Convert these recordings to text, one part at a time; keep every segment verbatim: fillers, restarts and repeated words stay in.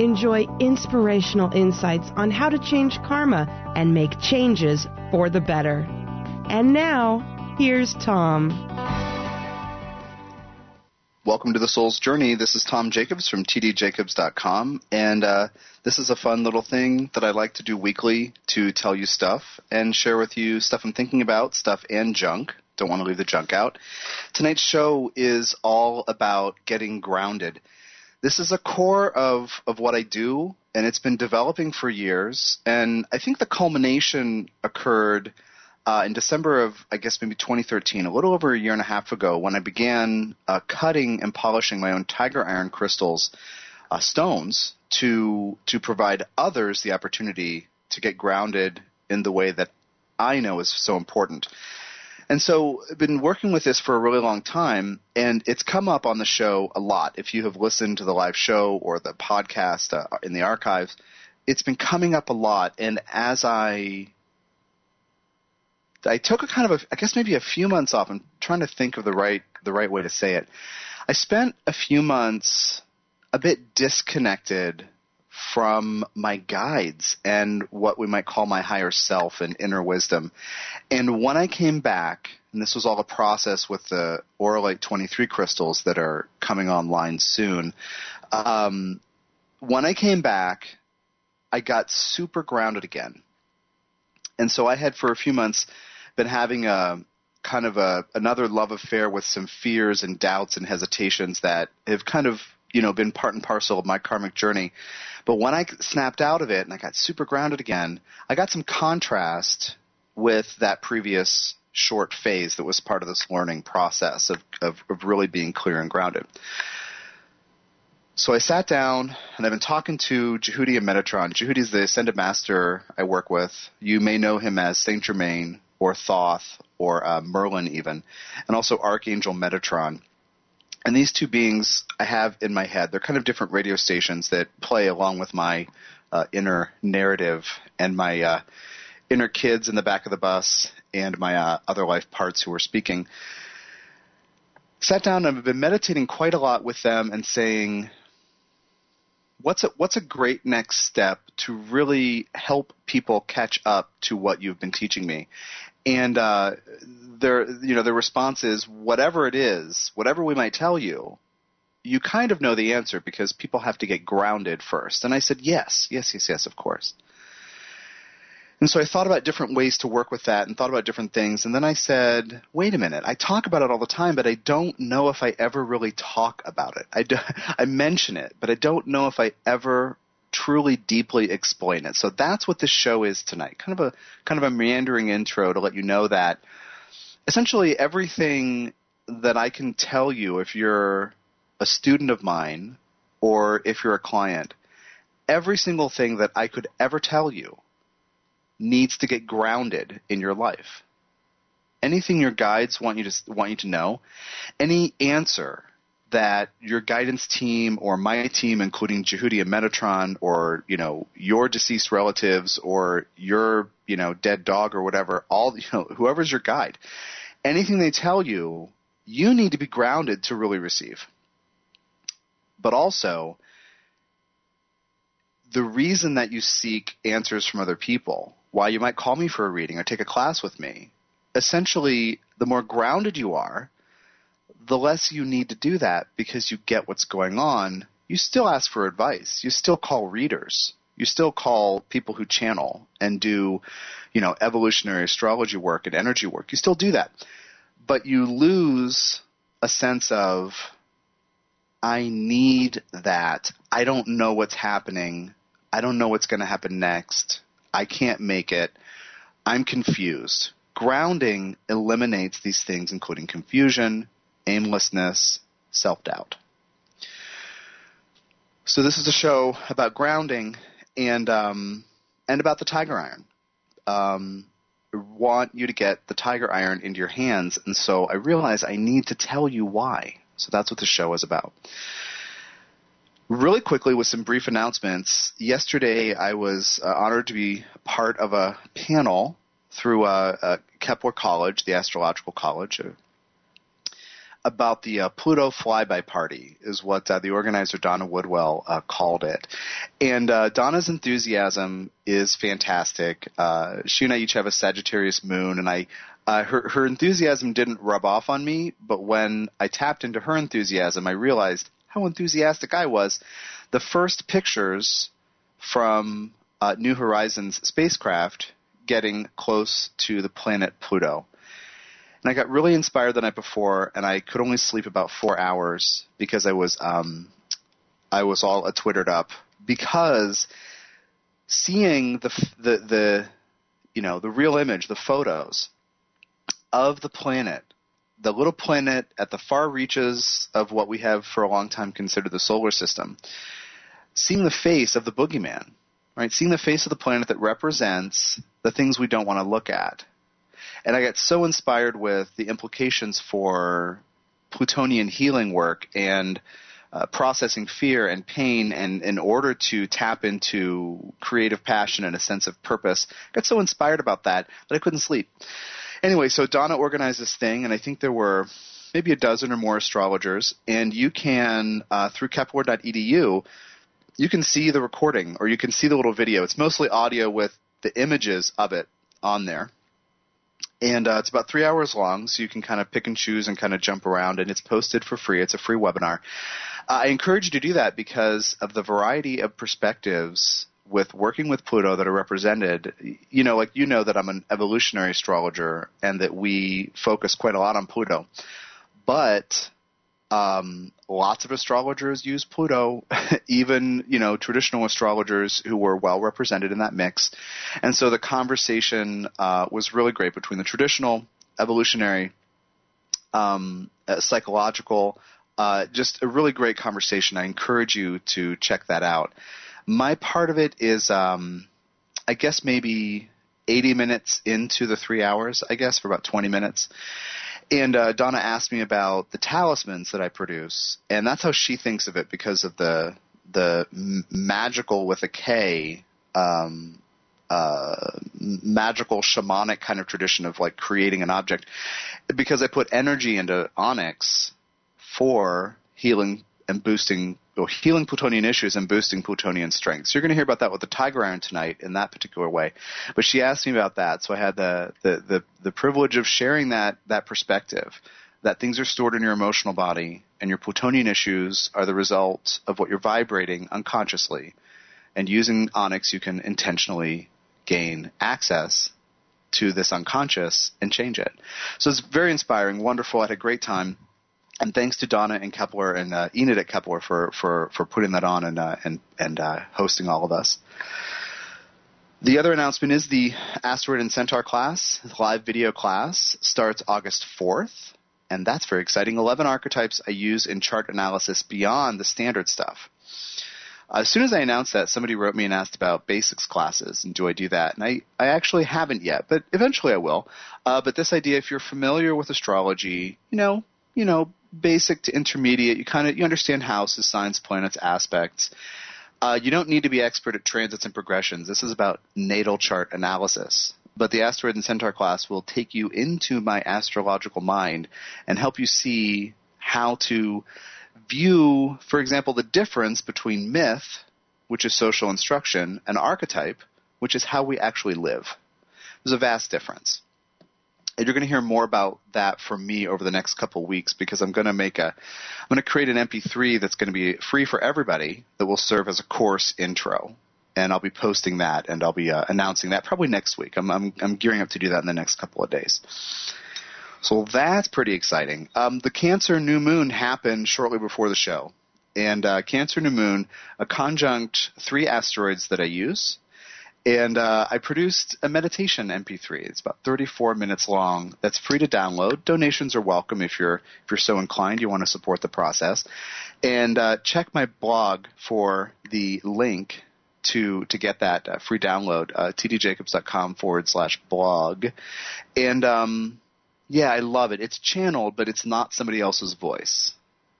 Enjoy inspirational insights on how to change karma and make changes for the better. And now, here's Tom. Welcome to The Soul's Journey. This is Tom Jacobs from t d jacobs dot com, and uh, this is a fun little thing that I like to do weekly to tell you stuff and share with you stuff I'm thinking about, stuff and junk. Don't want to leave the junk out. Tonight's show is all about getting grounded. This is a core of, of what I do, and it's been developing for years. And I think the culmination occurred uh, in December of, I guess, maybe twenty thirteen, a little over a year and a half ago, when I began uh, cutting and polishing my own tiger iron crystals, uh, stones, to to provide others the opportunity to get grounded in the way that I know is so important. And so I've been working with this for a really long time, and it's come up on the show a lot. If you have listened to the live show or the podcast uh, in the archives, it's been coming up a lot. And as I – I took a kind of – I guess maybe a few months off. I'm trying to think of the right the right way to say it. I spent a few months a bit disconnected from my guides and what we might call my higher self and inner wisdom. And when I came back, and this was all a process with the Auralite twenty-three crystals that are coming online soon, um, when I came back, I got super grounded again. And so I had for a few months been having a kind of a another love affair with some fears and doubts and hesitations that have kind of, you know, been part and parcel of my karmic journey. But when I snapped out of it and I got super grounded again, I got some contrast with that previous short phase that was part of this learning process of, of, of really being clear and grounded. So I sat down, and I've been talking to Djehuty and Metatron. Djehuty is the ascended master I work with. You may know him as Saint Germain or Thoth or uh, Merlin even, and also Archangel Metatron. And these two beings I have in my head, they're kind of different radio stations that play along with my uh, inner narrative and my uh, inner kids in the back of the bus and my uh, other life parts who are speaking. Sat down and I've been meditating quite a lot with them and saying, what's a, what's a great next step to really help people catch up to what you've been teaching me? And uh, their, you know, their response is, whatever it is, whatever we might tell you, you kind of know the answer because people have to get grounded first. And I said, yes, yes, yes, yes, of course. And so I thought about different ways to work with that and thought about different things. And then I said, wait a minute, I talk about it all the time, but I don't know if I ever really talk about it. I, do, I mention it, but I don't know if I ever truly deeply explain it. So that's what this show is tonight. Kind of a kind of a meandering intro to let you know that essentially everything that I can tell you, if you're a student of mine or if you're a client, every single thing that I could ever tell you needs to get grounded in your life. Anything your guides want you to want you to know, any answer that your guidance team or my team, including Djehuty and Metatron, or, you know, your deceased relatives or your, you know, dead dog or whatever, all, you know, whoever's your guide, anything they tell you, you need to be grounded to really receive. But also, the reason that you seek answers from other people, why you might call me for a reading or take a class with me, essentially, the more grounded you are, the less you need to do that because you get what's going on. You still ask for advice. You still call readers. You still call people who channel and do, you know, evolutionary astrology work and energy work. You still do that. But you lose a sense of, I need that. I don't know what's happening. I don't know what's going to happen next. I can't make it. I'm confused. Grounding eliminates these things, including confusion, aimlessness, self-doubt. So this is a show about grounding, and um, and about the tiger iron. Um, want you to get the tiger iron into your hands, and so I realize I need to tell you why. So that's what the show is about. Really quickly, with some brief announcements, yesterday I was uh, honored to be part of a panel through uh, uh, Kepler College, the Astrological College, uh, about the uh, Pluto flyby party is what uh, the organizer Donna Woodwell uh, called it. And uh, Donna's enthusiasm is fantastic. Uh, she and I each have a Sagittarius moon, and I uh, her, her enthusiasm didn't rub off on me, but when I tapped into her enthusiasm, I realized how enthusiastic I was. The first pictures from uh, New Horizons spacecraft getting close to the planet Pluto. And I got really inspired the night before, and I could only sleep about four hours because I was um, I was all a-twittered up, because seeing the the the you know the real image, the photos of the planet. The little planet at the far reaches of what we have for a long time considered the solar system, seeing the face of the boogeyman, right? Seeing the face of the planet that represents the things we don't want to look at. And I got so inspired with the implications for Plutonian healing work and uh, processing fear and pain, and in order to tap into creative passion and a sense of purpose. I got so inspired about that that I couldn't sleep. Anyway, so Donna organized this thing, and I think there were maybe a dozen or more astrologers. And you can, uh, through Kepler dot e d u, you can see the recording, or you can see the little video. It's mostly audio with the images of it on there. And uh, it's about three hours long, so you can kind of pick and choose and kind of jump around. And it's posted for free. It's a free webinar. Uh, I encourage you to do that because of the variety of perspectives with working with Pluto that are represented. You know, like you know that I'm an evolutionary astrologer and that we focus quite a lot on Pluto. But um, lots of astrologers use Pluto, even, you know, traditional astrologers who were well represented in that mix. And so the conversation uh, was really great between the traditional, evolutionary, um, uh, psychological, uh, just a really great conversation. I encourage you to check that out. My part of it is, um, I guess, maybe eighty minutes into the three hours, I guess, for about twenty minutes. And uh, Donna asked me about the talismans that I produce, and that's how she thinks of it, because of the the magical with a K, um, uh, magical shamanic kind of tradition of like creating an object, because I put energy into onyx for healing and boosting or healing Plutonian issues and boosting Plutonian strength. So you're going to hear about that with the tiger iron tonight in that particular way. But she asked me about that, so I had the the the, the privilege of sharing that that perspective, that things are stored in your emotional body and your Plutonian issues are the result of what you're vibrating unconsciously. And using onyx, you can intentionally gain access to this unconscious and change it. So it's very inspiring, wonderful. I had a great time. And thanks to Donna and Kepler and uh, Enid at Kepler for, for, for putting that on and uh, and, and uh, hosting all of us. The other announcement is the Asteroid and Centaur class, the live video class, starts August fourth. And that's very exciting. eleven archetypes I use in chart analysis beyond the standard stuff. As soon as I announced that, somebody wrote me and asked about basics classes and do I do that? And I, I actually haven't yet, but eventually I will. Uh, but this idea, if you're familiar with astrology, you know, you know, basic to intermediate, you kind of you understand houses, signs, planets, aspects. Uh, you don't need to be expert at transits and progressions. This is about natal chart analysis. But the Asteroid and Centaur class will take you into my astrological mind and help you see how to view, for example, the difference between myth, which is social instruction, and archetype, which is how we actually live. There's a vast difference. And you're going to hear more about that from me over the next couple of weeks, because I'm going to make a I'm going to create an M P three that's going to be free for everybody that will serve as a course intro, and I'll be posting that and I'll be uh, announcing that probably next week. I'm, I'm I'm gearing up to do that in the next couple of days. So that's pretty exciting. Um, the Cancer New Moon happened shortly before the show, and uh, Cancer New Moon a conjunct three asteroids that I use. And uh, I produced a meditation M P three. It's about thirty-four minutes long. That's free to download. Donations are welcome if you're if you're so inclined. You want to support the process. And uh, check my blog for the link to to get that uh, free download, uh, tdjacobs.com forward slash blog. And um, yeah, I love it. It's channeled, but it's not somebody else's voice.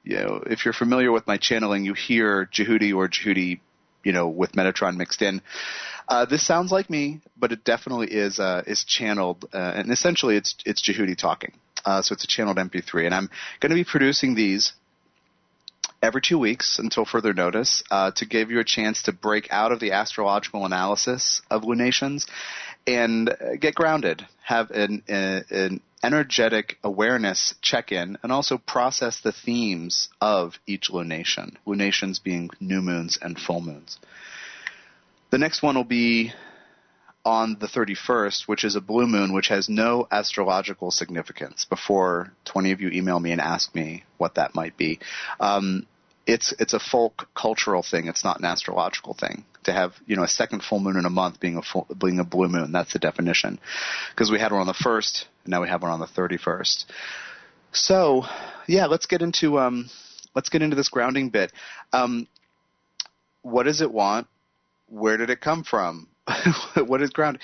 You know, if you're familiar with my channeling, you hear Djehuty or Djehuty, you know, with Metatron mixed in. Uh, this sounds like me, but it definitely is uh, is channeled, uh, and essentially it's it's Djehuty talking. Uh, so it's a channeled M P three, and I'm going to be producing these every two weeks until further notice, uh, to give you a chance to break out of the astrological analysis of lunations and get grounded, have an, an, an energetic awareness check-in, and also process the themes of each lunation, lunations being new moons and full moons. The next one will be on the thirty-first, which is a blue moon, which has no astrological significance. Before twenty of you email me and ask me what that might be, um, it's it's a folk cultural thing. It's not an astrological thing. To have, you know, a second full moon in a month being a full, being a blue moon, that's the definition. Because we had one on the first, and now we have one on the thirty-first. So, yeah, let's get into um, let's get into this grounding bit. Um, what does it want? Where did it come from? What is ground,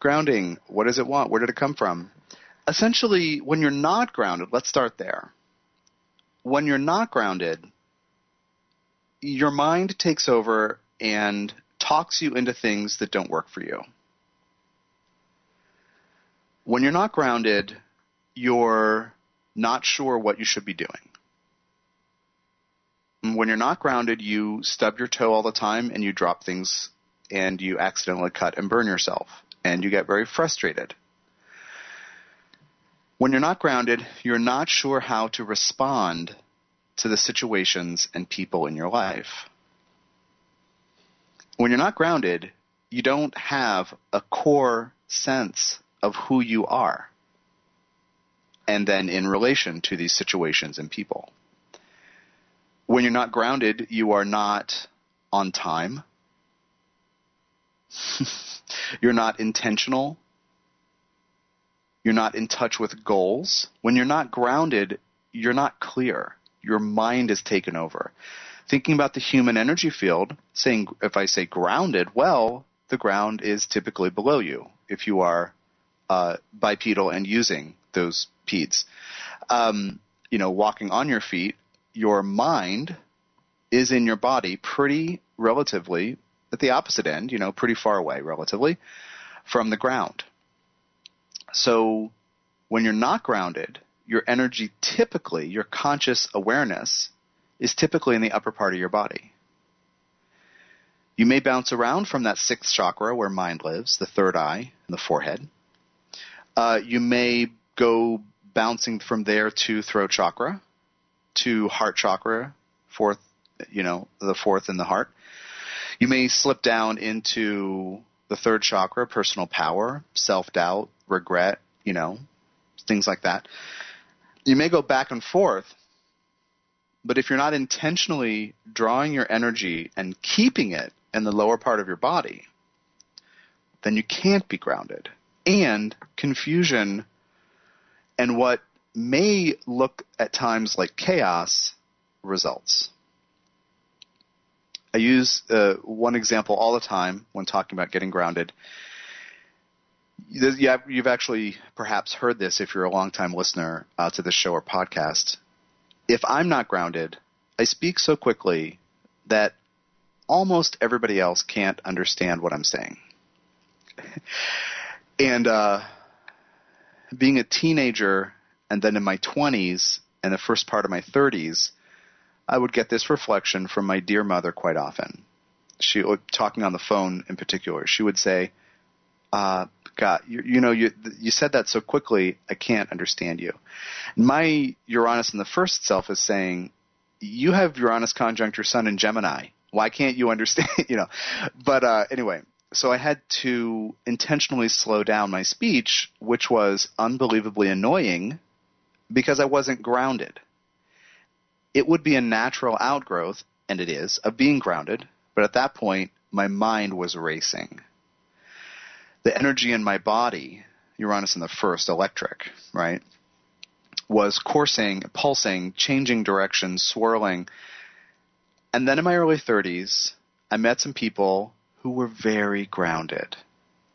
grounding? What does it want? Where did it come from? Essentially, when you're not grounded, let's start there. When you're not grounded, your mind takes over and talks you into things that don't work for you. When you're not grounded, you're not sure what you should be doing. When you're not grounded, you stub your toe all the time and you drop things and you accidentally cut and burn yourself, and you get very frustrated. When you're not grounded, you're not sure how to respond to the situations and people in your life. When you're not grounded, you don't have a core sense of who you are, and then in relation to these situations and people. When you're not grounded, you are not on time. You're not intentional. You're not in touch with goals. When you're not grounded, you're not clear. Your mind is taken over. Thinking about the human energy field, saying, if I say grounded, well, the ground is typically below you if you are uh, bipedal and using those peds. Um, you know, walking on your feet, your mind is in your body pretty relatively at the opposite end, you know, pretty far away relatively from the ground. So when you're not grounded, your energy typically, your conscious awareness is typically in the upper part of your body. You may bounce around from that sixth chakra where mind lives, the third eye and the forehead. Uh, you may go bouncing from there to throat chakra, to heart chakra, fourth, you know, the fourth in the heart. You may slip down into the third chakra, personal power, self-doubt, regret, you know, things like that. You may go back and forth, but if you're not intentionally drawing your energy and keeping it in the lower part of your body, then you can't be grounded. And confusion and what may look at times like chaos results. I use uh, one example all the time when talking about getting grounded. You've actually perhaps heard this if you're a longtime listener uh, to this show or podcast. If I'm not grounded, I speak so quickly that almost everybody else can't understand what I'm saying. And uh, being a teenager and then in my twenties and the first part of my thirties, I would get this reflection from my dear mother quite often. She, talking on the phone in particular, she would say, uh, God, you, you know, you, you said that so quickly, I can't understand you. And my Uranus in the first self is saying, you have Uranus conjunct your sun in Gemini. Why can't you understand? You know, but uh, anyway, so I had to intentionally slow down my speech, which was unbelievably annoying because I wasn't grounded. It would be a natural outgrowth, and it is, of being grounded, but at that point, my mind was racing. The energy in my body, Uranus in the first, electric, right, was coursing, pulsing, changing direction, swirling. And then in my early thirties, I met some people who were very grounded.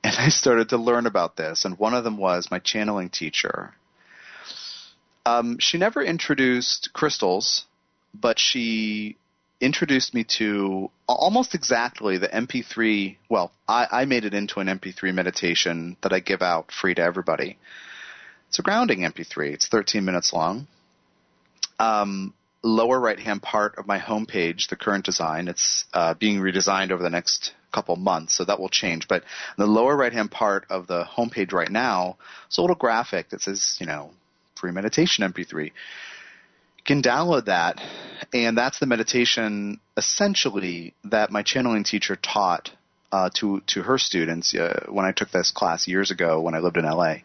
And I started to learn about this, and one of them was my channeling teacher. Um, she never introduced crystals, but she introduced me to almost exactly the M P three – well, I, I made it into an M P three meditation that I give out free to everybody. It's a grounding M P three. It's thirteen minutes long. Um, lower right-hand part of my homepage, the current design, it's uh, being redesigned over the next couple months, so that will change. But the lower right-hand part of the homepage right now, it's a little graphic that says, you know, free meditation M P three. You can download that, and that's the meditation essentially that my channeling teacher taught uh, to, to her students uh, when I took this class years ago when I lived in L A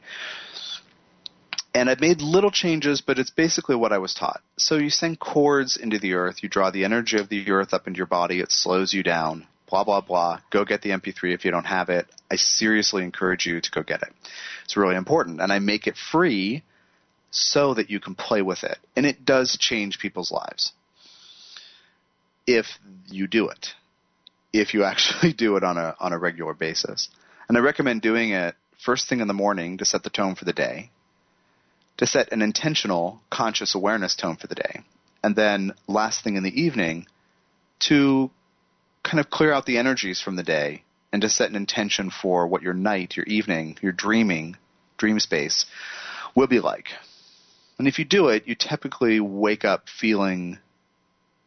And I've made little changes, but it's basically what I was taught. So you send cords into the earth. You draw the energy of the earth up into your body. It slows you down, blah, blah, blah. Go get the M P three if you don't have it. I seriously encourage you to go get it. It's really important. And I make it free so that you can play with it. And it does change people's lives if you do it, if you actually do it on a on a regular basis. And I recommend doing it first thing in the morning to set the tone for the day, to set an intentional conscious awareness tone for the day. And then last thing in the evening to kind of clear out the energies from the day and to set an intention for what your night, your evening, your dreaming, dream space will be like. And if you do it, you typically wake up feeling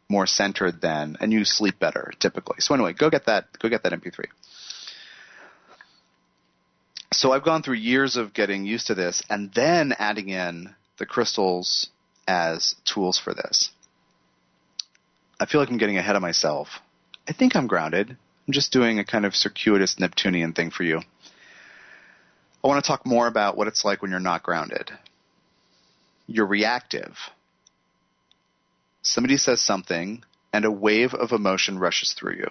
more centered then, and you sleep better typically. So anyway, go get that, go get that M P three. So I've gone through years of getting used to this and then adding in the crystals as tools for this. I feel like I'm getting ahead of myself. I think I'm grounded. I'm just doing a kind of circuitous Neptunian thing for you. I want to talk more about what it's like when you're not grounded. You're reactive. Somebody says something and a wave of emotion rushes through you.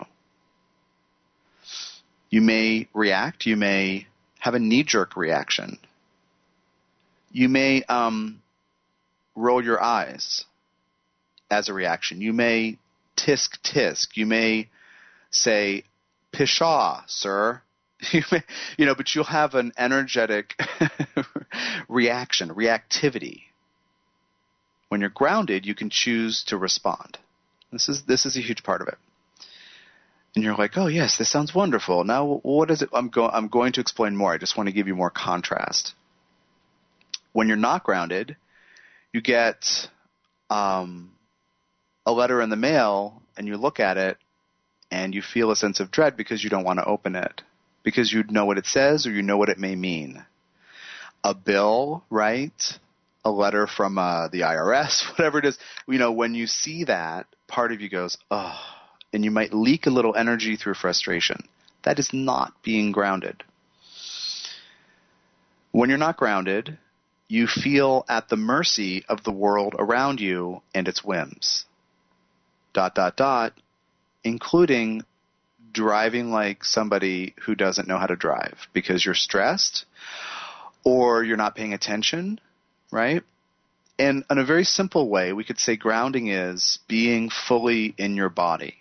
You may react. You may have a knee-jerk reaction. You may um, roll your eyes as a reaction. You may tisk tisk. You may say, "Pshaw, sir." You may, you know, but you'll have an energetic reaction, reactivity. When you're grounded, you can choose to respond. This is this is a huge part of it. And you're like, oh, yes, this sounds wonderful. Now, what is it? I'm, go- I'm going to explain more. I just want to give you more contrast. When you're not grounded, you get um, a letter in the mail and you look at it and you feel a sense of dread because you don't want to open it, because you know what it says or you know what it may mean. A bill, right? A letter from uh, the I R S, whatever it is. You know, when you see that, part of you goes, oh. And you might leak a little energy through frustration. That is not being grounded. When you're not grounded, you feel at the mercy of the world around you and its whims. Dot, dot, dot, including driving like somebody who doesn't know how to drive because you're stressed or you're not paying attention, right? And in a very simple way, we could say grounding is being fully in your body.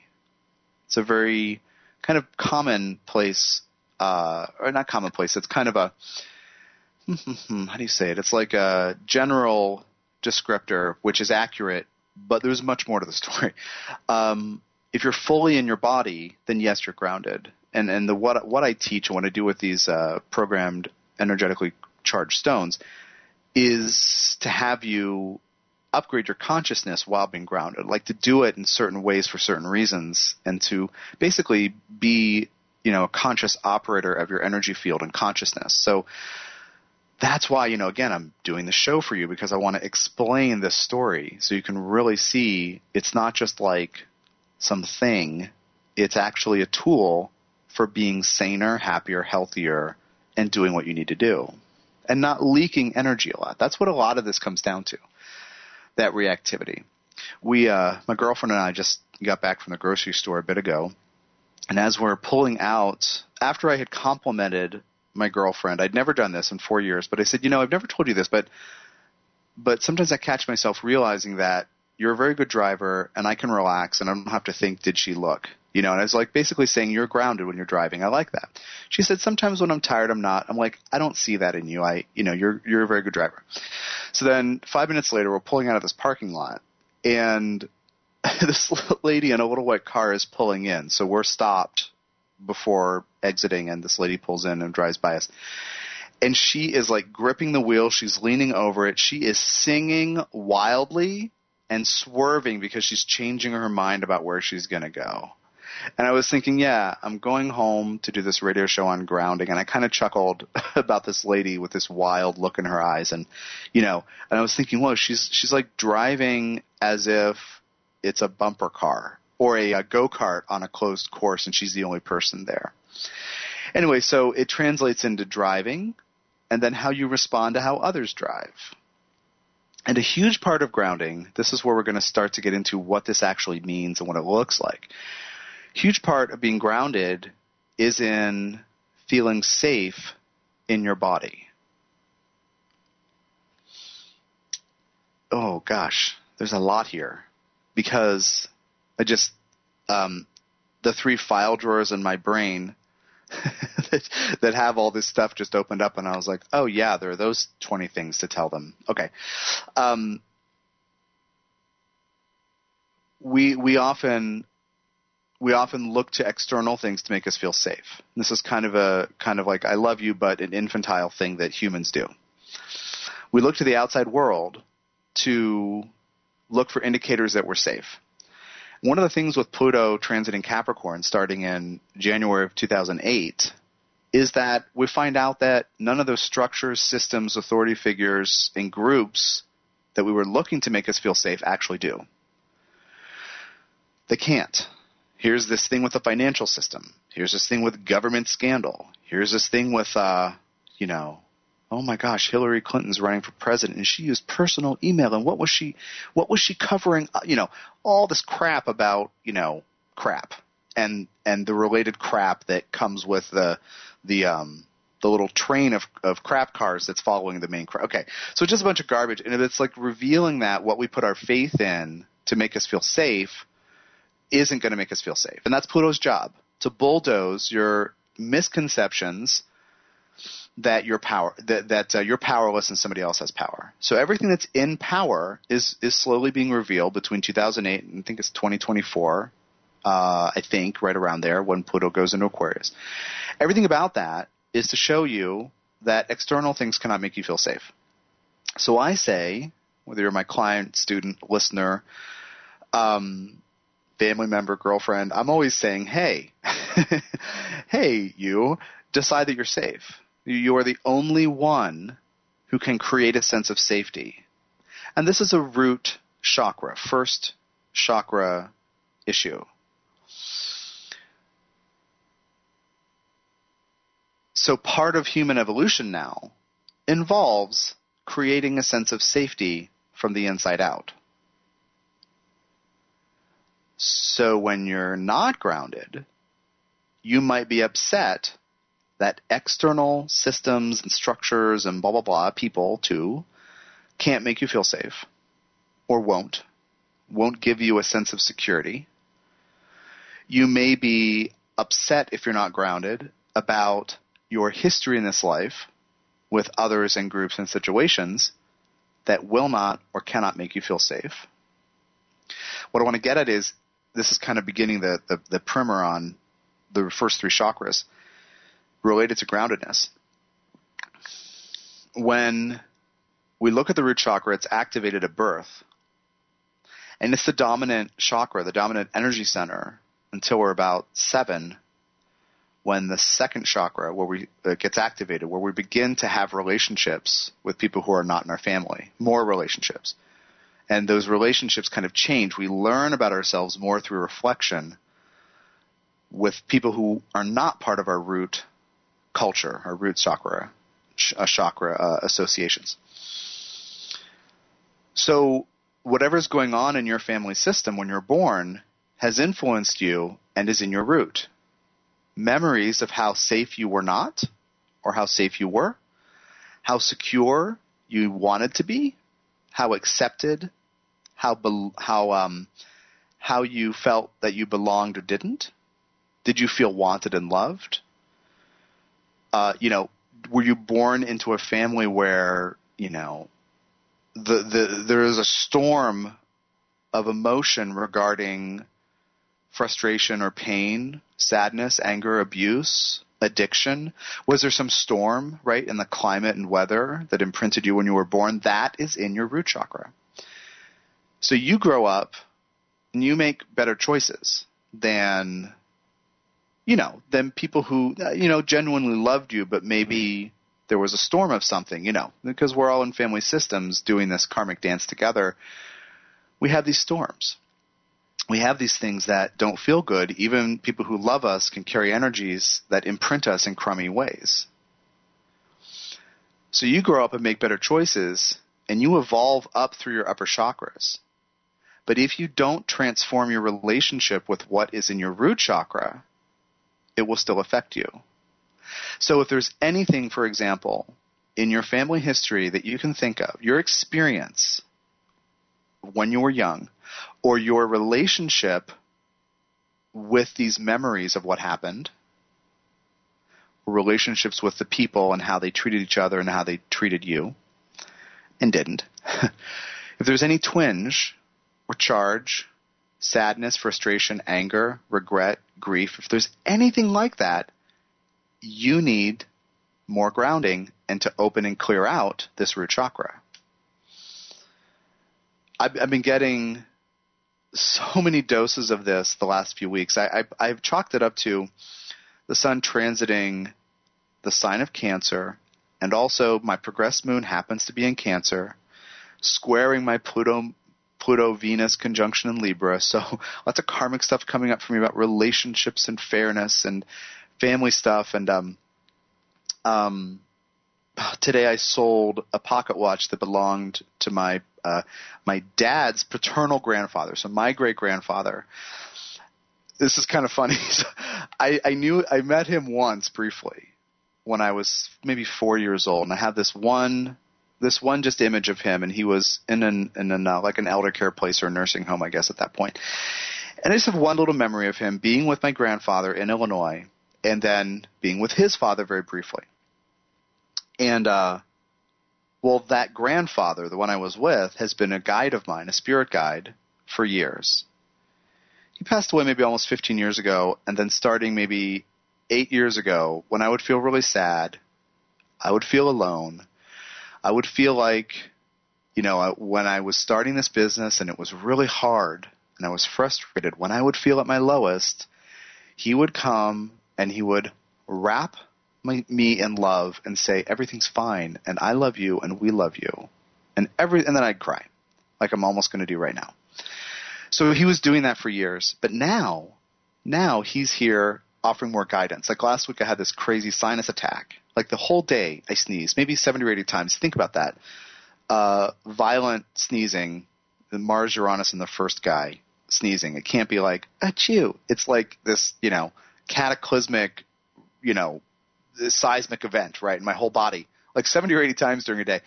It's a very kind of commonplace uh, – or not commonplace. It's kind of a – how do you say it? It's like a general descriptor which is accurate, but there's much more to the story. Um, if you're fully in your body, then yes, you're grounded. And and the what what I teach and what I do with these uh, programmed energetically charged stones is to have you – upgrade your consciousness while being grounded, like to do it in certain ways for certain reasons and to basically be, you know, a conscious operator of your energy field and consciousness. So that's why, you know, again, I'm doing the show for you because I want to explain this story so you can really see it's not just like something, it's actually a tool for being saner, happier, healthier, and doing what you need to do and not leaking energy a lot. That's what a lot of this comes down to. That reactivity. We, uh, my girlfriend and I just got back from the grocery store a bit ago, and as we're pulling out, after I had complimented my girlfriend, I'd never done this in four years, but I said, you know, I've never told you this, but but sometimes I catch myself realizing that you're a very good driver and I can relax and I don't have to think, did she look? You know, and I was like basically saying you're grounded when you're driving. I like that. She said, sometimes when I'm tired, I'm not. I'm like, I don't see that in you. I, you know, you're you're a very good driver. So then five minutes later, we're pulling out of this parking lot, and this lady in a little white car is pulling in. So we're stopped before exiting, and this lady pulls in and drives by us. And she is like gripping the wheel. She's leaning over it. She is singing wildly and swerving because she's changing her mind about where she's going to go. And I was thinking, yeah, I'm going home to do this radio show on grounding. And I kind of chuckled about this lady with this wild look in her eyes. And, you know, and I was thinking, whoa, she's she's like driving as if it's a bumper car or a, a go-kart on a closed course, and she's the only person there. Anyway, so it translates into driving and then how you respond to how others drive. And a huge part of grounding, this is where we're going to start to get into what this actually means and what it looks like. Huge part of being grounded is in feeling safe in your body. Oh, gosh, there's a lot here because I just um, – the three file drawers in my brain that, that have all this stuff just opened up, and I was like, oh, yeah, there are those twenty things to tell them. Okay. Um, we we often – We often look to external things to make us feel safe. This is kind of a kind of like I love you, but an infantile thing that humans do. We look to the outside world to look for indicators that we're safe. One of the things with Pluto transiting Capricorn starting in January of two thousand eight is that we find out that none of those structures, systems, authority figures, and groups that we were looking to make us feel safe actually do. They can't. Here's this thing with the financial system. Here's this thing with government scandal. Here's this thing with, uh, you know, oh my gosh, Hillary Clinton's running for president and she used personal email. And what was she, what was she covering? You know, all this crap about, you know, crap and and the related crap that comes with the the um the little train of of crap cars that's following the main crap. Okay, so just a bunch of garbage, and it's like revealing that what we put our faith in to make us feel safe isn't going to make us feel safe. And that's Pluto's job, to bulldoze your misconceptions that you're power that, that uh, you're powerless and somebody else has power. So everything that's in power is is slowly being revealed between two thousand eight and I think it's twenty twenty-four, uh, I think, right around there when Pluto goes into Aquarius. Everything about that is to show you that external things cannot make you feel safe. So I say, whether you're my client, student, listener, um, family member, girlfriend, I'm always saying, hey, hey, you, decide that you're safe. You are the only one who can create a sense of safety. And this is a root chakra, first chakra issue. So part of human evolution now involves creating a sense of safety from the inside out. So when you're not grounded, you might be upset that external systems and structures and blah, blah, blah, people too, can't make you feel safe or won't, won't give you a sense of security. You may be upset if you're not grounded about your history in this life with others and groups and situations that will not or cannot make you feel safe. What I want to get at is, this is kind of beginning the, the, the primer on the first three chakras related to groundedness. When we look at the root chakra, it's activated at birth. And it's the dominant chakra, the dominant energy center, until we're about seven, when the second chakra where we uh, gets activated, where we begin to have relationships with people who are not in our family, more relationships. And those relationships kind of change. We learn about ourselves more through reflection with people who are not part of our root culture, our root chakra, ch- uh, chakra uh, associations. So whatever's going on in your family system when you're born has influenced you and is in your root. Memories of how safe you were not, or how safe you were, how secure you wanted to be, how accepted, how be, how um how you felt that you belonged or didn't? Did you feel wanted and loved? Uh, you know, were you born into a family where, you know, the the there is a storm of emotion regarding frustration or pain, sadness, anger, abuse, addiction? Was there some storm, right, in the climate and weather that imprinted you when you were born? That is in your root chakra. So you grow up and you make better choices than, you know, than people who, you know, genuinely loved you, but maybe there was a storm of something, you know, because we're all in family systems doing this karmic dance together. We have these storms. We have these things that don't feel good. Even people who love us can carry energies that imprint us in crummy ways. So you grow up and make better choices, and you evolve up through your upper chakras. But if you don't transform your relationship with what is in your root chakra, it will still affect you. So if there's anything, for example, in your family history that you can think of, your experience when you were young, or your relationship with these memories of what happened, relationships with the people and how they treated each other and how they treated you and didn't. If there's any twinge or charge, sadness, frustration, anger, regret, grief, if there's anything like that, you need more grounding and to open and clear out this root chakra. I've, I've been getting so many doses of this the last few weeks. I, I, I've chalked it up to the sun transiting the sign of Cancer, and also my progressed moon happens to be in Cancer, squaring my Pluto Pluto-Venus conjunction in Libra. So lots of karmic stuff coming up for me about relationships and fairness and family stuff. And um, um, today I sold a pocket watch that belonged to my Uh, my dad's paternal grandfather, so my great-grandfather. This is kind of funny. So I, I knew I met him once briefly when I was maybe four years old, and I had this one, this one just image of him, and he was in an in an uh, like an elder care place or nursing home, I guess, at that point. And I just have one little memory of him being with my grandfather in Illinois, and then being with his father very briefly, and. uh Well, that grandfather, the one I was with, has been a guide of mine, a spirit guide, for years. He passed away maybe almost fifteen years ago, and then starting maybe eight years ago, when I would feel really sad, I would feel alone. I would feel like, you know, when I was starting this business and it was really hard and I was frustrated, when I would feel at my lowest, he would come and he would wrap My, me in love and say, everything's fine, and I love you, and we love you, and every and then I'd cry, like I'm almost going to do right now. So he was doing that for years, but now, now he's here offering more guidance. Like last week, I had this crazy sinus attack. Like the whole day, I sneezed, maybe seventy or eighty times. Think about that. Uh, violent sneezing. The Mars Uranus and the first guy sneezing. It can't be like achoo. It's like this, you know, cataclysmic, you know. seismic event, right, in my whole body, like seventy or eighty times during a day.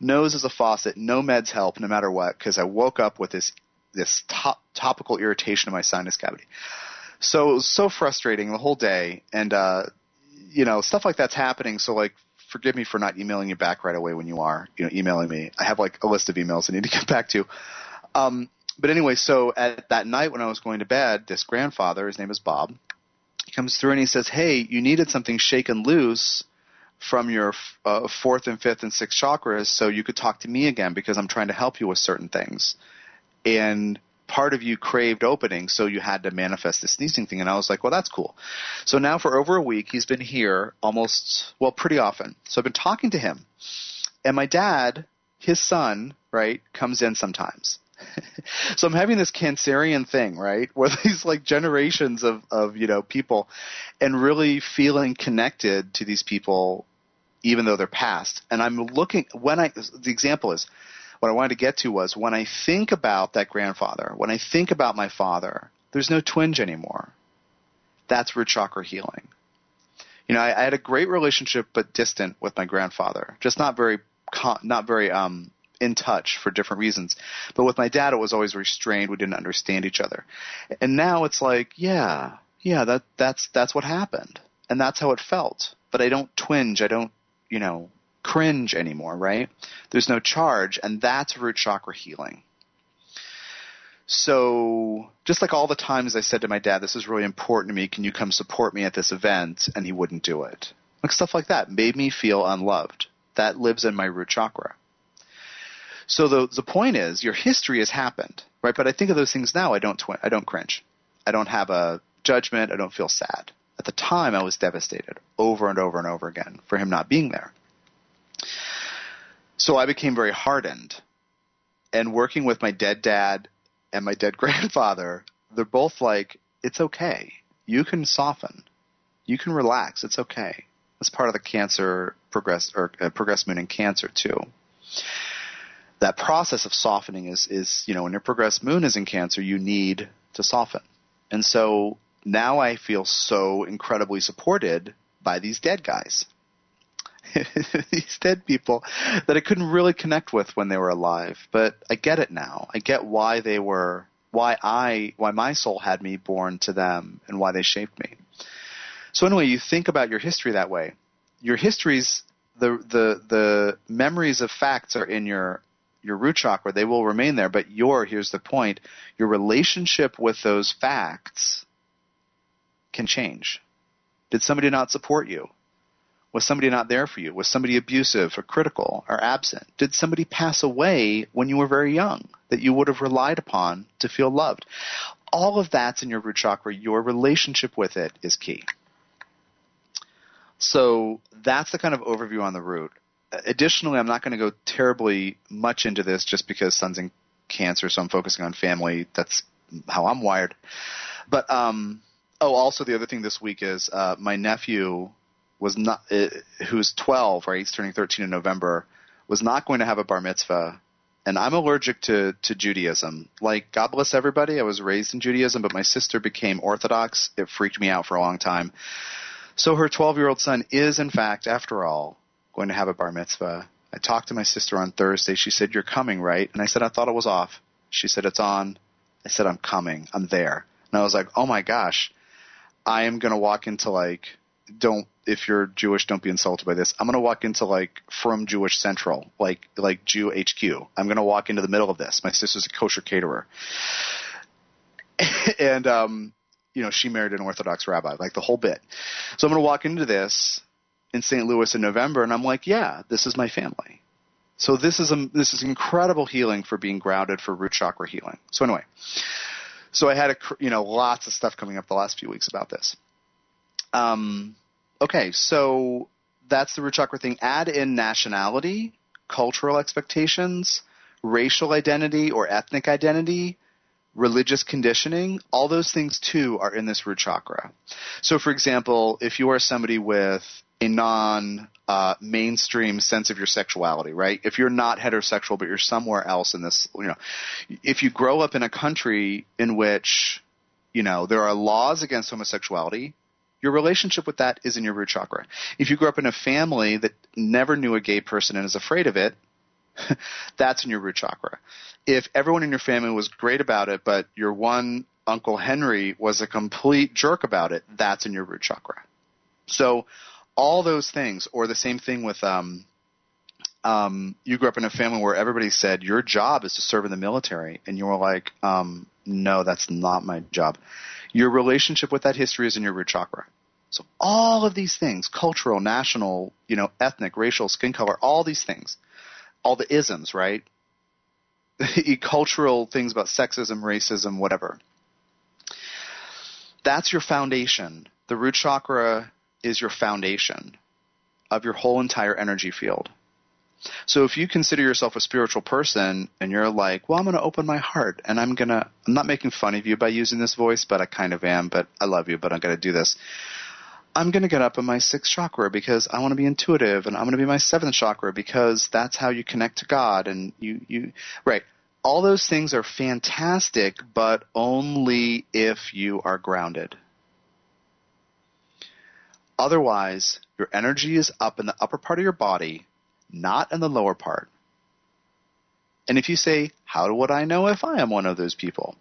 Nose is a faucet. No meds help, no matter what, because I woke up with this this top, topical irritation in my sinus cavity. So it was so frustrating the whole day, and uh, you know, stuff like that's happening. So like, forgive me for not emailing you back right away when you are, you know, emailing me. I have like a list of emails I need to get back to. Um, but anyway, so at that night when I was going to bed, this grandfather, his name is Bob, comes through and he says, hey, you needed something shaken loose from your uh, fourth and fifth and sixth chakras so you could talk to me again, because I'm trying to help you with certain things. And part of you craved opening, so you had to manifest this sneezing thing. And I was like, well, that's cool. So now for over a week, he's been here almost, well, pretty often. So I've been talking to him. And my dad, his son, right, comes in sometimes. So I'm having this Cancerian thing, right, where these like generations of, of, you know, people, and really feeling connected to these people even though they're past. And I'm looking – when I – the example is – what I wanted to get to was when I think about that grandfather, when I think about my father, there's no twinge anymore. That's root chakra healing. You know, I, I had a great relationship but distant with my grandfather, just not very – not very – um. in touch for different reasons. But with my dad, it was always restrained. We didn't understand each other. And now it's like, yeah, yeah, that that's that's what happened. And that's how it felt. But I don't twinge. I don't, you know, cringe anymore, right? There's no charge. And that's root chakra healing. So just like all the times I said to my dad, this is really important to me. Can you come support me at this event? And he wouldn't do it. Like stuff like that made me feel unloved. That lives in my root chakra. So the the point is, your history has happened, right? But I think of those things now. I don't twi- I don't cringe. I don't have a judgment. I don't feel sad. At the time, I was devastated over and over and over again for him not being there. So I became very hardened. And working with my dead dad and my dead grandfather, they're both like, it's okay. You can soften. You can relax. It's okay. That's part of the Cancer progress or uh, progress moon in Cancer too. That process of softening is, is, you know, when your progress moon is in Cancer, you need to soften. And so now I feel so incredibly supported by these dead guys, these dead people that I couldn't really connect with when they were alive. But I get it now. I get why they were, why I, why my soul had me born to them and why they shaped me. So anyway, you think about your history that way. Your history's, the, the, the memories of facts are in your, your root chakra. They will remain there. But your, here's the point, your relationship with those facts can change. Did somebody not support you? Was somebody not there for you? Was somebody abusive or critical or absent? Did somebody pass away when you were very young that you would have relied upon to feel loved? All of that's in your root chakra. Your relationship with it is key. So that's the kind of overview on the root. Additionally, I'm not going to go terribly much into this just because Sun's in Cancer, so I'm focusing on family. That's how I'm wired. But um, oh, also the other thing this week is uh, my nephew was not, uh, who's twelve, right? He's turning thirteen in November. Was not going to have a bar mitzvah, and I'm allergic to to Judaism. Like, God bless everybody. I was raised in Judaism, but my sister became Orthodox. It freaked me out for a long time. So her twelve-year-old son is, in fact, after all, going to have a bar mitzvah. I talked to my sister on Thursday. She said, you're coming, right? And I said, I thought it was off. She said, it's on. I said, I'm coming. I'm there. And I was like, oh, my gosh. I am going to walk into, like, don't – if you're Jewish, don't be insulted by this. I'm going to walk into, like, Frum Jewish Central, like like Jew H Q. I'm going to walk into the middle of this. My sister's a kosher caterer. and – um. You know, she married an Orthodox rabbi, like the whole bit. So I'm going to walk into this in Saint Louis in November, and I'm like, yeah, this is my family. So this is a, this is incredible healing for being grounded, for root chakra healing. So anyway, so I had a, you know, lots of stuff coming up the last few weeks about this. Um, okay, so that's the root chakra thing. Add in nationality, cultural expectations, racial identity or ethnic identity, religious conditioning, all those things too are in this root chakra. So for example, if you are somebody with a non uh, mainstream sense of your sexuality, right? If you're not heterosexual, but you're somewhere else in this, you know, if you grow up in a country in which, you know, there are laws against homosexuality, your relationship with that is in your root chakra. If you grew up in a family that never knew a gay person and is afraid of it, that's in your root chakra. If everyone in your family was great about it, but your one Uncle Henry was a complete jerk about it, that's in your root chakra. So all those things, or the same thing with um, um, you grew up in a family where everybody said your job is to serve in the military, and you were like, um, no, that's not my job. Your relationship with that history is in your root chakra. So all of these things, cultural, national, you know, ethnic, racial, skin color, all these things, all the isms, right? Cultural things about sexism, racism, whatever. That's your foundation. The root chakra is your foundation of your whole entire energy field. So if you consider yourself a spiritual person and you're like, well, I'm going to open my heart and I'm going to – I'm not making fun of you by using this voice, but I kind of am, but I love you, but I'm going to do this. I'm going to get up in my sixth chakra because I want to be intuitive, and I'm going to be my seventh chakra because that's how you connect to God. And you, you, right. All those things are fantastic, but only if you are grounded. Otherwise, your energy is up in the upper part of your body, not in the lower part. And if you say, how would I know if I am one of those people?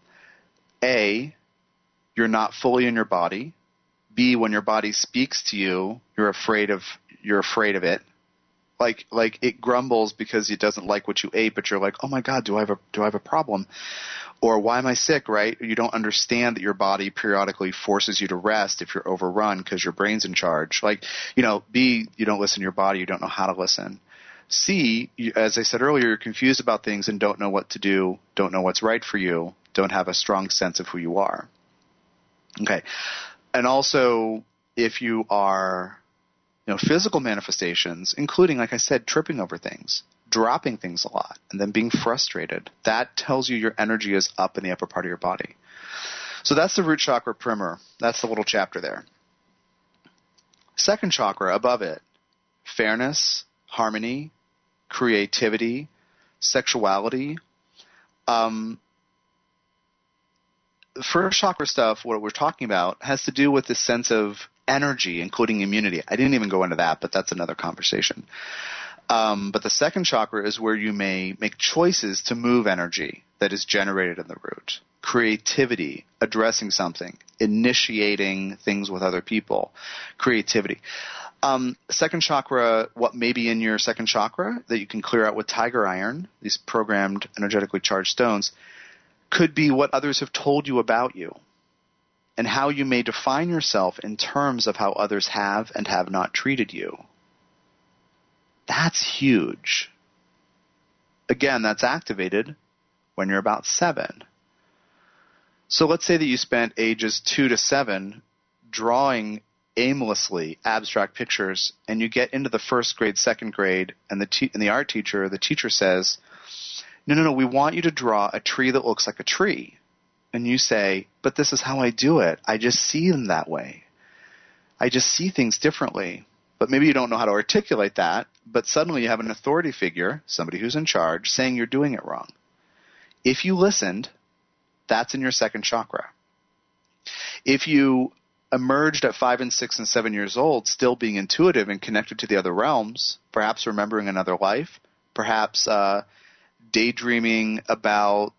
A, you're not fully in your body. B, when your body speaks to you, you're afraid of you're afraid of it. Like like it grumbles because it doesn't like what you ate, but you're like, oh my God, do I have a do I have a problem? Or why am I sick, right? You don't understand that your body periodically forces you to rest if you're overrun because your brain's in charge. Like, you know, B, you don't listen to your body, you don't know how to listen. C, you, as I said earlier, you're confused about things and don't know what to do, don't know what's right for you, don't have a strong sense of who you are. Okay. And also, if you are, you know, physical manifestations, including, like I said, tripping over things, dropping things a lot, and then being frustrated, that tells you your energy is up in the upper part of your body. So that's the root chakra primer. That's the little chapter there. Second chakra, above it, fairness, harmony, creativity, sexuality. Um, the first chakra stuff, what we're talking about, has to do with the sense of energy, including immunity. I didn't even go into that, but that's another conversation. Um, but the second chakra is where you may make choices to move energy that is generated in the root. Creativity, addressing something, initiating things with other people. Creativity. Um, second chakra, what may be in your second chakra that you can clear out with tiger iron, these programmed energetically charged stones, could be what others have told you about you, and how you may define yourself in terms of how others have and have not treated you. That's huge. Again, that's activated when you're about seven. So let's say that you spent ages two to seven drawing aimlessly abstract pictures, and you get into the first grade, second grade, and the te- and the art teacher, the teacher says, no, no, no, we want you to draw a tree that looks like a tree. And you say, but this is how I do it. I just see them that way. I just see things differently. But maybe you don't know how to articulate that, but suddenly you have an authority figure, somebody who's in charge, saying you're doing it wrong. If you listened, that's in your second chakra. If you emerged at five and six and seven years old, still being intuitive and connected to the other realms, perhaps remembering another life, perhaps uh, daydreaming about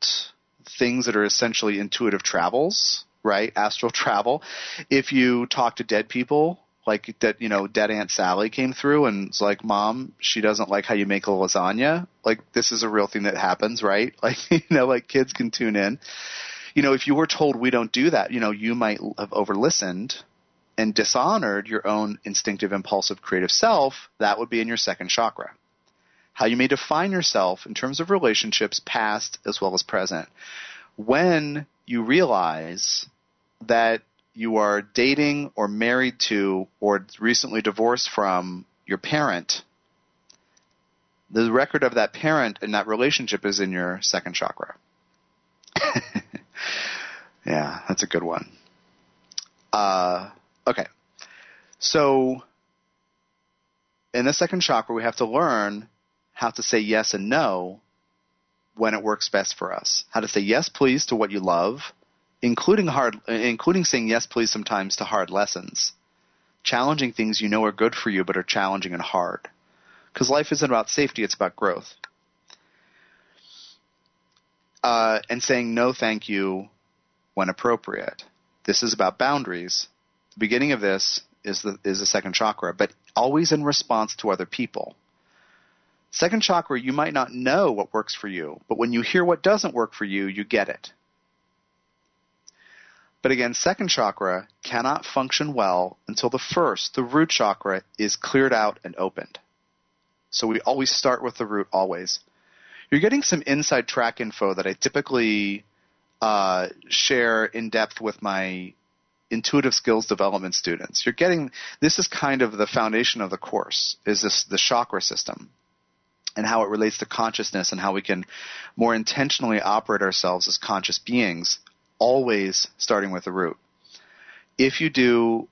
things that are essentially intuitive travels, right? Astral travel. If you talk to dead people, like that, you know, dead Aunt Sally came through and it's like, Mom, she doesn't like how you make a lasagna. Like, this is a real thing that happens, right? Like, you know, like kids can tune in. You know, if you were told we don't do that, you know, you might have overlistened and dishonored your own instinctive, impulsive, creative self. That would be in your second chakra. How you may define yourself in terms of relationships, past as well as present. When you realize that you are dating or married to or recently divorced from your parent, the record of that parent and that relationship is in your second chakra. Yeah, that's a good one. Uh, okay. So in the second chakra, we have to learn how to say yes and no when it works best for us. How to say yes, please, to what you love, including hard, including saying yes, please, sometimes to hard lessons, challenging things you know are good for you but are challenging and hard. Because life isn't about safety; it's about growth. Uh, and saying no, thank you, when appropriate. This is about boundaries. The beginning of this is the is the second chakra, but always in response to other people. Second chakra, you might not know what works for you, but when you hear what doesn't work for you, you get it. But again, second chakra cannot function well until the first, the root chakra, is cleared out and opened. So we always start with the root, always. You're getting some inside track info that I typically uh, share in depth with my intuitive skills development students. You're getting – this is kind of the foundation of the course, is this the chakra system, and how it relates to consciousness and how we can more intentionally operate ourselves as conscious beings, always starting with the root. If you do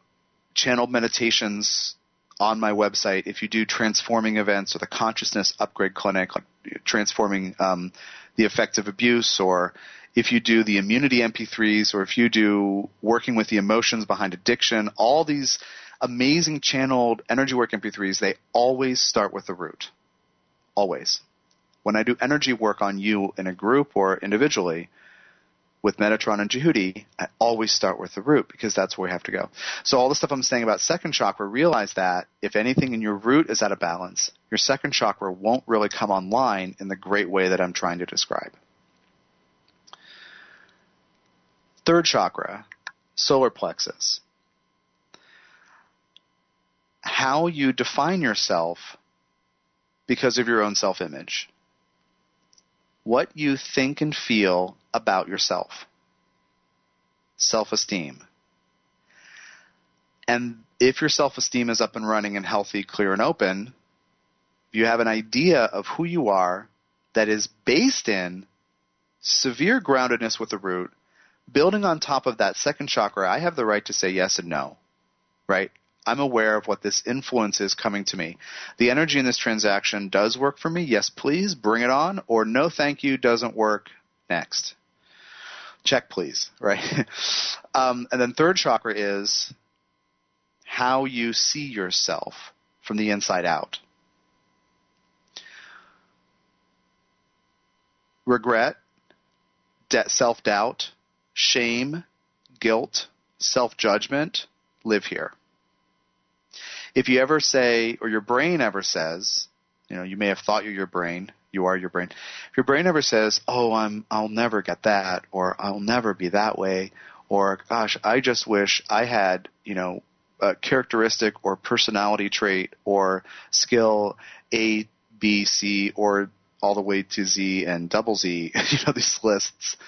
channeled meditations on my website, if you do transforming events or the consciousness upgrade clinic, like transforming um, the effects of abuse, or if you do the immunity M P threes, or if you do working with the emotions behind addiction, all these amazing channeled energy work M P threes, they always start with the root. Always. when I do energy work on you in a group or individually with Metatron and Djehuty, I always start with the root because that's where we have to go. So all the stuff I'm saying about second chakra, realize that if anything in your root is out of balance, your second chakra won't really come online in the great way that I'm trying to describe. Third chakra, solar plexus. How you define yourself because of your own self-image. What you think and feel about yourself. Self-esteem. And if your self-esteem is up and running and healthy, clear and open, you have an idea of who you are that is based in severe groundedness with the root. Building on top of that second chakra, I have the right to say yes and no, right? I'm aware of what this influence is coming to me. The energy in this transaction does work for me. Yes, please, bring it on. Or no, thank you, doesn't work. Next. Check, please, right? um, and then third chakra is how you see yourself from the inside out. Regret, de- self-doubt, shame, guilt, self-judgment live here. If you ever say, or your brain ever says, you know, you may have thought you're your brain, you are your brain. If your brain ever says, oh, I'm, I'll never get that, or I'll never be that way, or gosh, I just wish I had, you know, a characteristic or personality trait or skill A, B, C, or all the way to Z and double Z, you know, these lists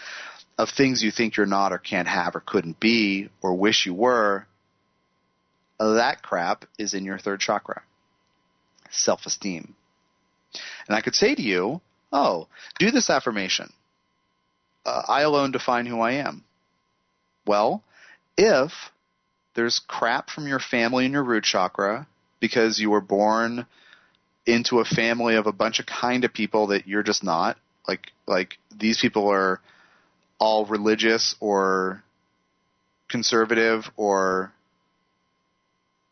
of things you think you're not or can't have or couldn't be or wish you were, that crap is in your third chakra, self-esteem. And I could say to you, oh, do this affirmation. Uh, I alone define who I am. Well, if there's crap from your family in your root chakra because you were born into a family of a bunch of kind of people that you're just not, like like these people are all religious or conservative or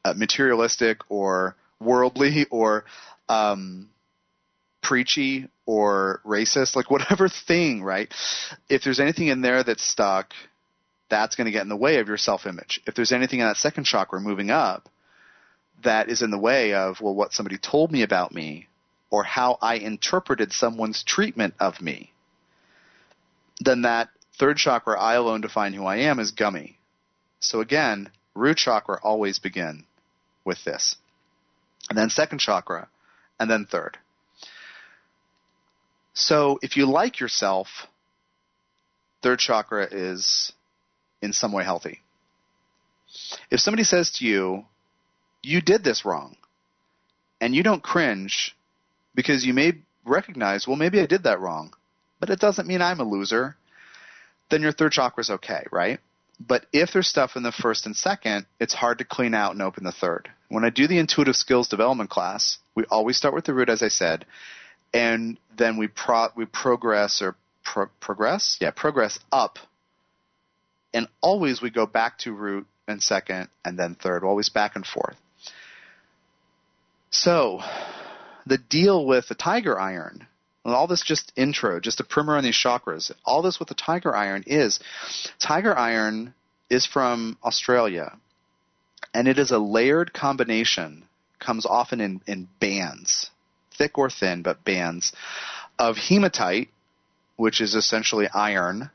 uh, materialistic or worldly or um, preachy or racist, like whatever thing, right? If there's anything in there that's stuck, that's going to get in the way of your self-image. If there's anything in that second chakra moving up that is in the way of, well, what somebody told me about me or how I interpreted someone's treatment of me, then that third chakra, I alone define who I am, is gummy. So again, root chakra always begin with this. And then second chakra, and then third. So if you like yourself, third chakra is in some way healthy. If somebody says to you, you did this wrong, and you don't cringe because you may recognize, well, maybe I did that wrong, but it doesn't mean I'm a loser, then your third chakra is okay, right? But if there's stuff in the first and second, it's hard to clean out and open the third. When I do the intuitive skills development class, we always start with the root, as I said, and then we pro- we progress or pro- progress, yeah, progress up, and always we go back to root and second and then third, always back and forth. So the deal with the tiger iron. And all this just intro, just a primer on these chakras. All this with the tiger iron is, tiger iron is from Australia, and it is a layered combination, comes often in, in bands, thick or thin, but bands, of hematite, which is essentially iron,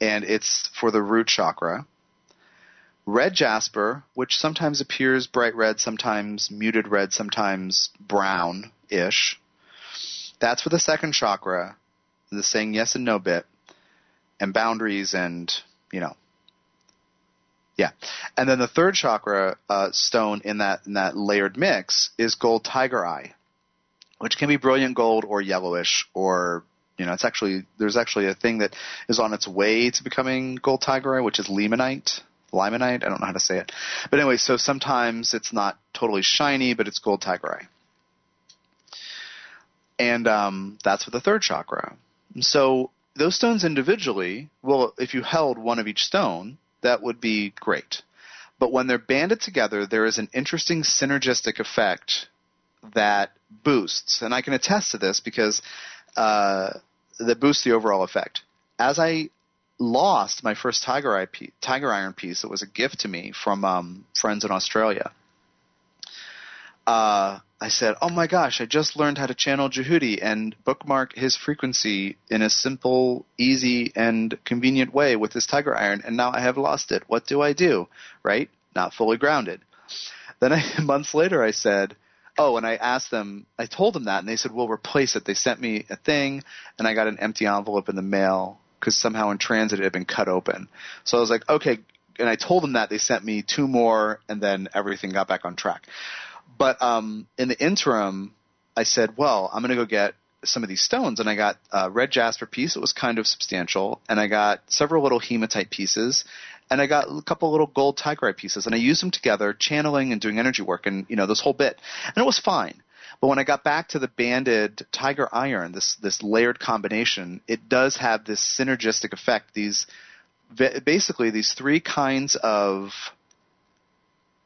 and it's for the root chakra, red jasper, which sometimes appears bright red, sometimes muted red, sometimes brown-ish. That's for the second chakra, the saying yes and no bit, and boundaries and, you know, yeah. And then the third chakra uh, stone in that in that layered mix is gold tiger eye, which can be brilliant gold or yellowish or, you know, it's actually – there's actually a thing that is on its way to becoming gold tiger eye, which is limonite. Limonite? I don't know how to say it. But anyway, so sometimes it's not totally shiny, but it's gold tiger eye. And um, that's for the third chakra. So those stones individually, well, if you held one of each stone, that would be great. But when they're banded together, there is an interesting synergistic effect that boosts, and I can attest to this because uh, that boosts the overall effect. As I lost my first tiger, eye piece, tiger iron piece that was a gift to me from um, friends in Australia, uh, I said, oh my gosh, I just learned how to channel Djehuty and bookmark his frequency in a simple, easy, and convenient way with this tiger iron, and now I have lost it. What do I do? Right? Not fully grounded. Then I, months later I said, oh, and I asked them, I told them that, and they said, we'll replace it. They sent me a thing, and I got an empty envelope in the mail because somehow in transit it had been cut open. So I was like, okay, and I told them that. They sent me two more, and then everything got back on track. But um, in the interim, I said, well, I'm going to go get some of these stones. And I got a red jasper piece that was kind of substantial. And I got several little hematite pieces. And I got a couple little gold tiger eye pieces. And I used them together, channeling and doing energy work and, you know, this whole bit. And it was fine. But when I got back to the banded tiger iron, this, this layered combination, it does have this synergistic effect. These basically these three kinds of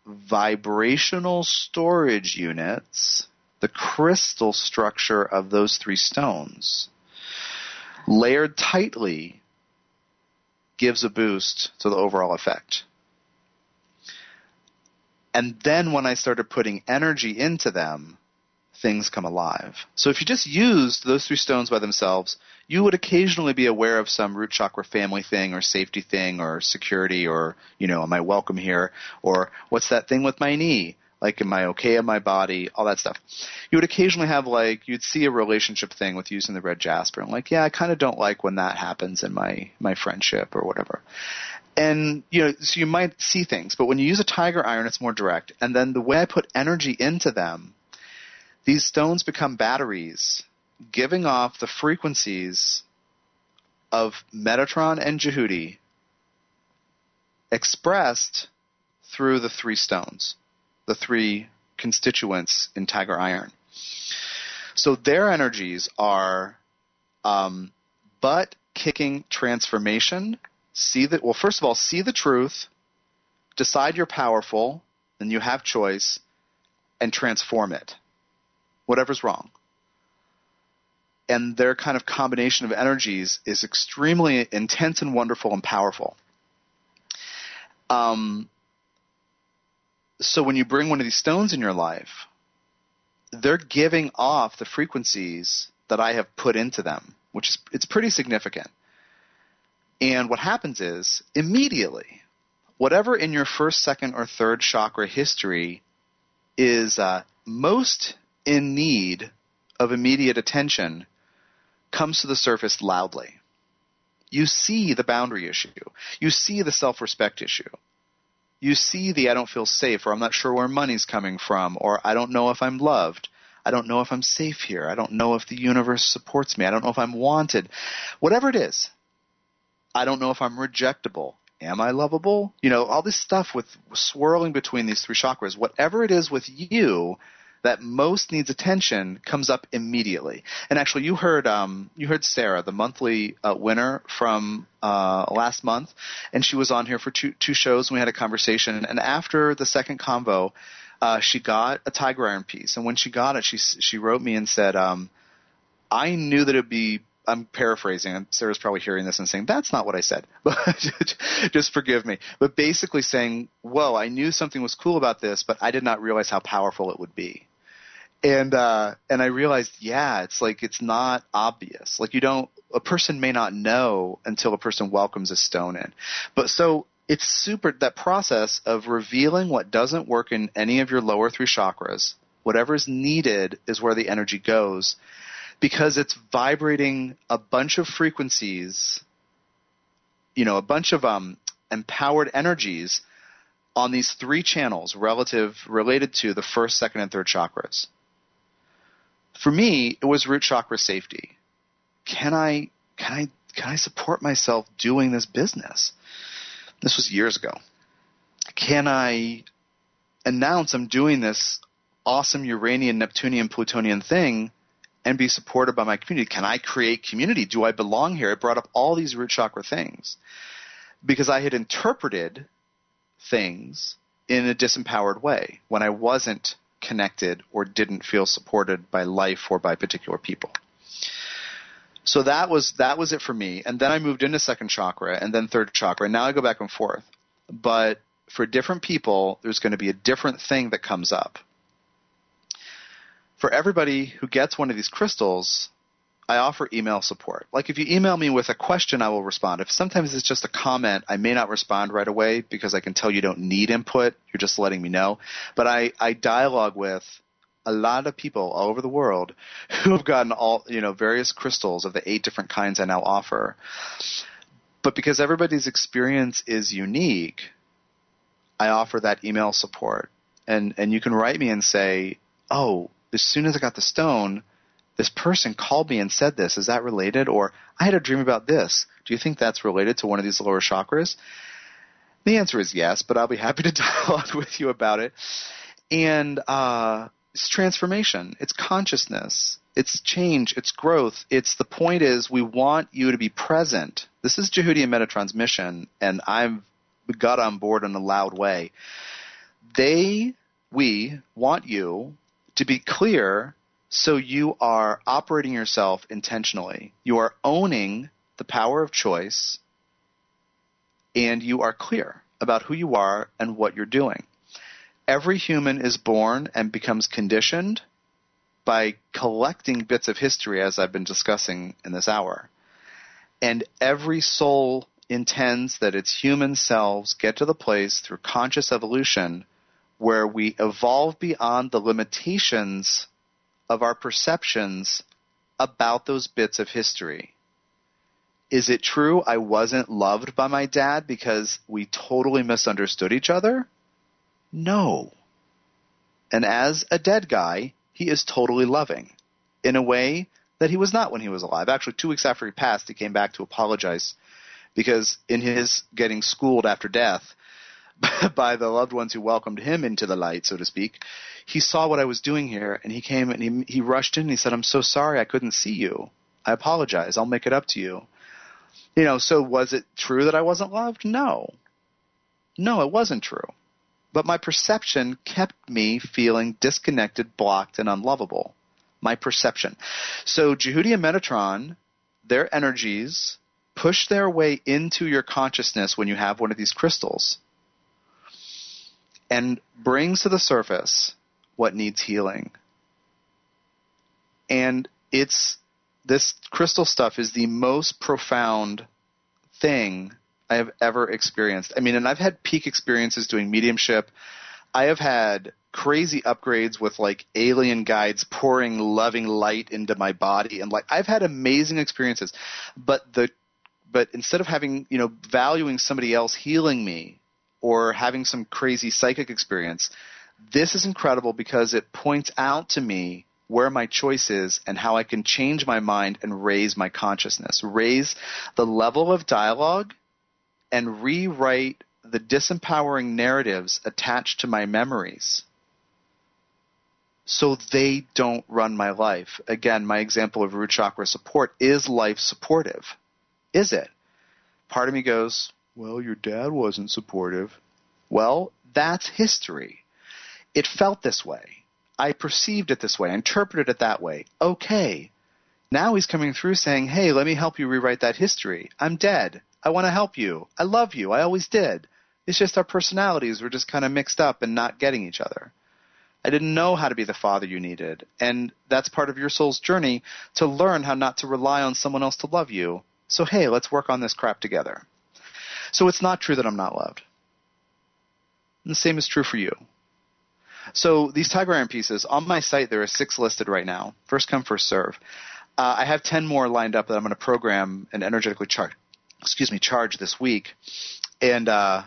vibrational storage units, the crystal structure of those three stones, layered tightly, gives a boost to the overall effect. And then when I started putting energy into them, things come alive. So if you just used those three stones by themselves, you would occasionally be aware of some root chakra family thing or safety thing or security or, you know, am I welcome here? Or what's that thing with my knee? Like, am I okay in my body? All that stuff. You would occasionally have, like, you'd see a relationship thing with using the red jasper. I'm like, yeah, I kind of don't like when that happens in my, my friendship or whatever. And, you know, so you might see things. But when you use a tiger iron, it's more direct. And then the way I put energy into them, these stones become batteries, giving off the frequencies of Metatron and Djehuty expressed through the three stones, the three constituents in tiger iron. So their energies are um, butt-kicking transformation. See that. Well, first of all, see the truth, decide you're powerful, and you have choice, and transform it. Whatever's wrong. And their kind of combination of energies is extremely intense and wonderful and powerful. Um, so when you bring one of these stones in your life, they're giving off the frequencies that I have put into them, which is it's pretty significant. And what happens is immediately, whatever in your first, second, or third chakra history is uh, most in need of immediate attention comes to the surface loudly. You see the boundary issue. You see the self-respect issue. You see the I don't feel safe, or I'm not sure where money's coming from, or I don't know if I'm loved. I don't know if I'm safe here. I don't know if the universe supports me. I don't know if I'm wanted. Whatever it is, I don't know if I'm rejectable. Am I lovable? You know, all this stuff with swirling between these three chakras. Whatever it is with you that most needs attention comes up immediately. And actually, you heard um, you heard Sarah, the monthly uh, winner from uh, last month, and she was on here for two, two shows, and we had a conversation. And after the second convo, uh, she got a tiger iron piece. And when she got it, she she wrote me and said, um, I knew that it would be – I'm paraphrasing. And Sarah's probably hearing this and saying, that's not what I said. But just forgive me. But basically saying, whoa, I knew something was cool about this, but I did not realize how powerful it would be. And uh, and I realized, yeah, it's like it's not obvious. Like you don't – a person may not know until a person welcomes a stone in. But so it's super – that process of revealing what doesn't work in any of your lower three chakras, whatever is needed is where the energy goes because it's vibrating a bunch of frequencies, you know, a bunch of um, empowered energies on these three channels relative – related to the first, second, and third chakras. For me, it was root chakra safety. Can I can I can I support myself doing this business? This was years ago. Can I announce I'm doing this awesome Uranian, Neptunian, Plutonian thing and be supported by my community? Can I create community? Do I belong here? It brought up all these root chakra things because I had interpreted things in a disempowered way when I wasn't connected or didn't feel supported by life or by particular people. So that was that was it for me. And then I moved into second chakra and then third chakra. And now I go back and forth. But for different people, there's going to be a different thing that comes up. For everybody who gets one of these crystals, I offer email support. Like if you email me with a question, I will respond. If sometimes it's just a comment, I may not respond right away because I can tell you don't need input. You're just letting me know. But I, I dialogue with a lot of people all over the world who have gotten all, you know, various crystals of the eight different kinds I now offer. But because everybody's experience is unique, I offer that email support. And and you can write me and say, oh, as soon as I got the stone, this person called me and said this. Is that related? Or I had a dream about this. Do you think that's related to one of these lower chakras? The answer is yes, but I'll be happy to dialogue with you about it. And uh, it's transformation. It's consciousness. It's change. It's growth. It's the point is we want you to be present. This is Djehuty and Metatron's mission, and I've got on board in a loud way. They, we want you to be clear. So you are operating yourself intentionally. You are owning the power of choice, and you are clear about who you are and what you're doing. Every human is born and becomes conditioned by collecting bits of history, as I've been discussing in this hour. And every soul intends that its human selves get to the place through conscious evolution where we evolve beyond the limitations of our perceptions about those bits of history. Is it true I wasn't loved by my dad because we totally misunderstood each other? No. And as a dead guy, he is totally loving in a way that he was not when he was alive. Actually, two weeks after he passed, he came back to apologize because in his getting schooled after death by the loved ones who welcomed him into the light, so to speak, he saw what I was doing here, and he came and he, he rushed in and he said, I'm so sorry I couldn't see you. I apologize. I'll make it up to you. You know, so was it true that I wasn't loved? No. No, it wasn't true. But my perception kept me feeling disconnected, blocked, and unlovable. My perception. So Djehuty and Metatron, their energies push their way into your consciousness when you have one of these crystals, and brings to the surface what needs healing. And it's this crystal stuff is the most profound thing I have ever experienced. I mean, and I've had peak experiences doing mediumship. I have had crazy upgrades with like alien guides pouring loving light into my body, and like I've had amazing experiences. But the but instead of having, you know, valuing somebody else healing me, or having some crazy psychic experience, this is incredible because it points out to me where my choice is and how I can change my mind and raise my consciousness, raise the level of dialogue and rewrite the disempowering narratives attached to my memories so they don't run my life. Again, my example of root chakra support is life supportive. Is it? Part of me goes, well, your dad wasn't supportive. Well, that's history. It felt this way. I perceived it this way. I interpreted it that way. Okay. Now he's coming through saying, hey, let me help you rewrite that history. I'm dead. I want to help you. I love you. I always did. It's just our personalities were just kind of mixed up and not getting each other. I didn't know how to be the father you needed. And that's part of your soul's journey to learn how not to rely on someone else to love you. So, hey, let's work on this crap together. So it's not true that I'm not loved. And the same is true for you. So these tiger iron pieces, on my site there are six listed right now. First come, first serve. Uh, I have ten more lined up that I'm going to program and energetically charge, excuse me, charge this week. And uh,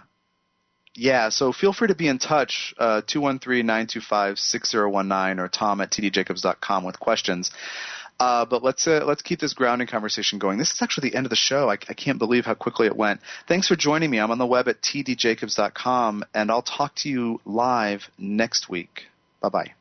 yeah, so feel free to be in touch, uh, two one three, nine two five, six zero one nine or tom at t d jacobs dot com with questions. Uh, but let's uh, let's keep this grounding conversation going. This is actually the end of the show. I, I can't believe how quickly it went. Thanks for joining me. I'm on the web at t d jacobs dot com, and I'll talk to you live next week. Bye-bye.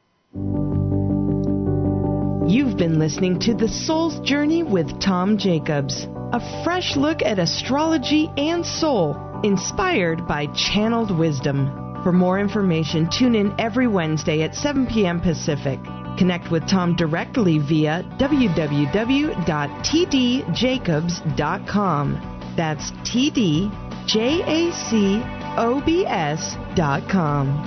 You've been listening to The Soul's Journey with Tom Jacobs, a fresh look at astrology and soul, inspired by channeled wisdom. For more information, tune in every Wednesday at seven p.m. Pacific. Connect with Tom directly via w w w dot t d jacobs dot com. That's T D J A C O B S dot com.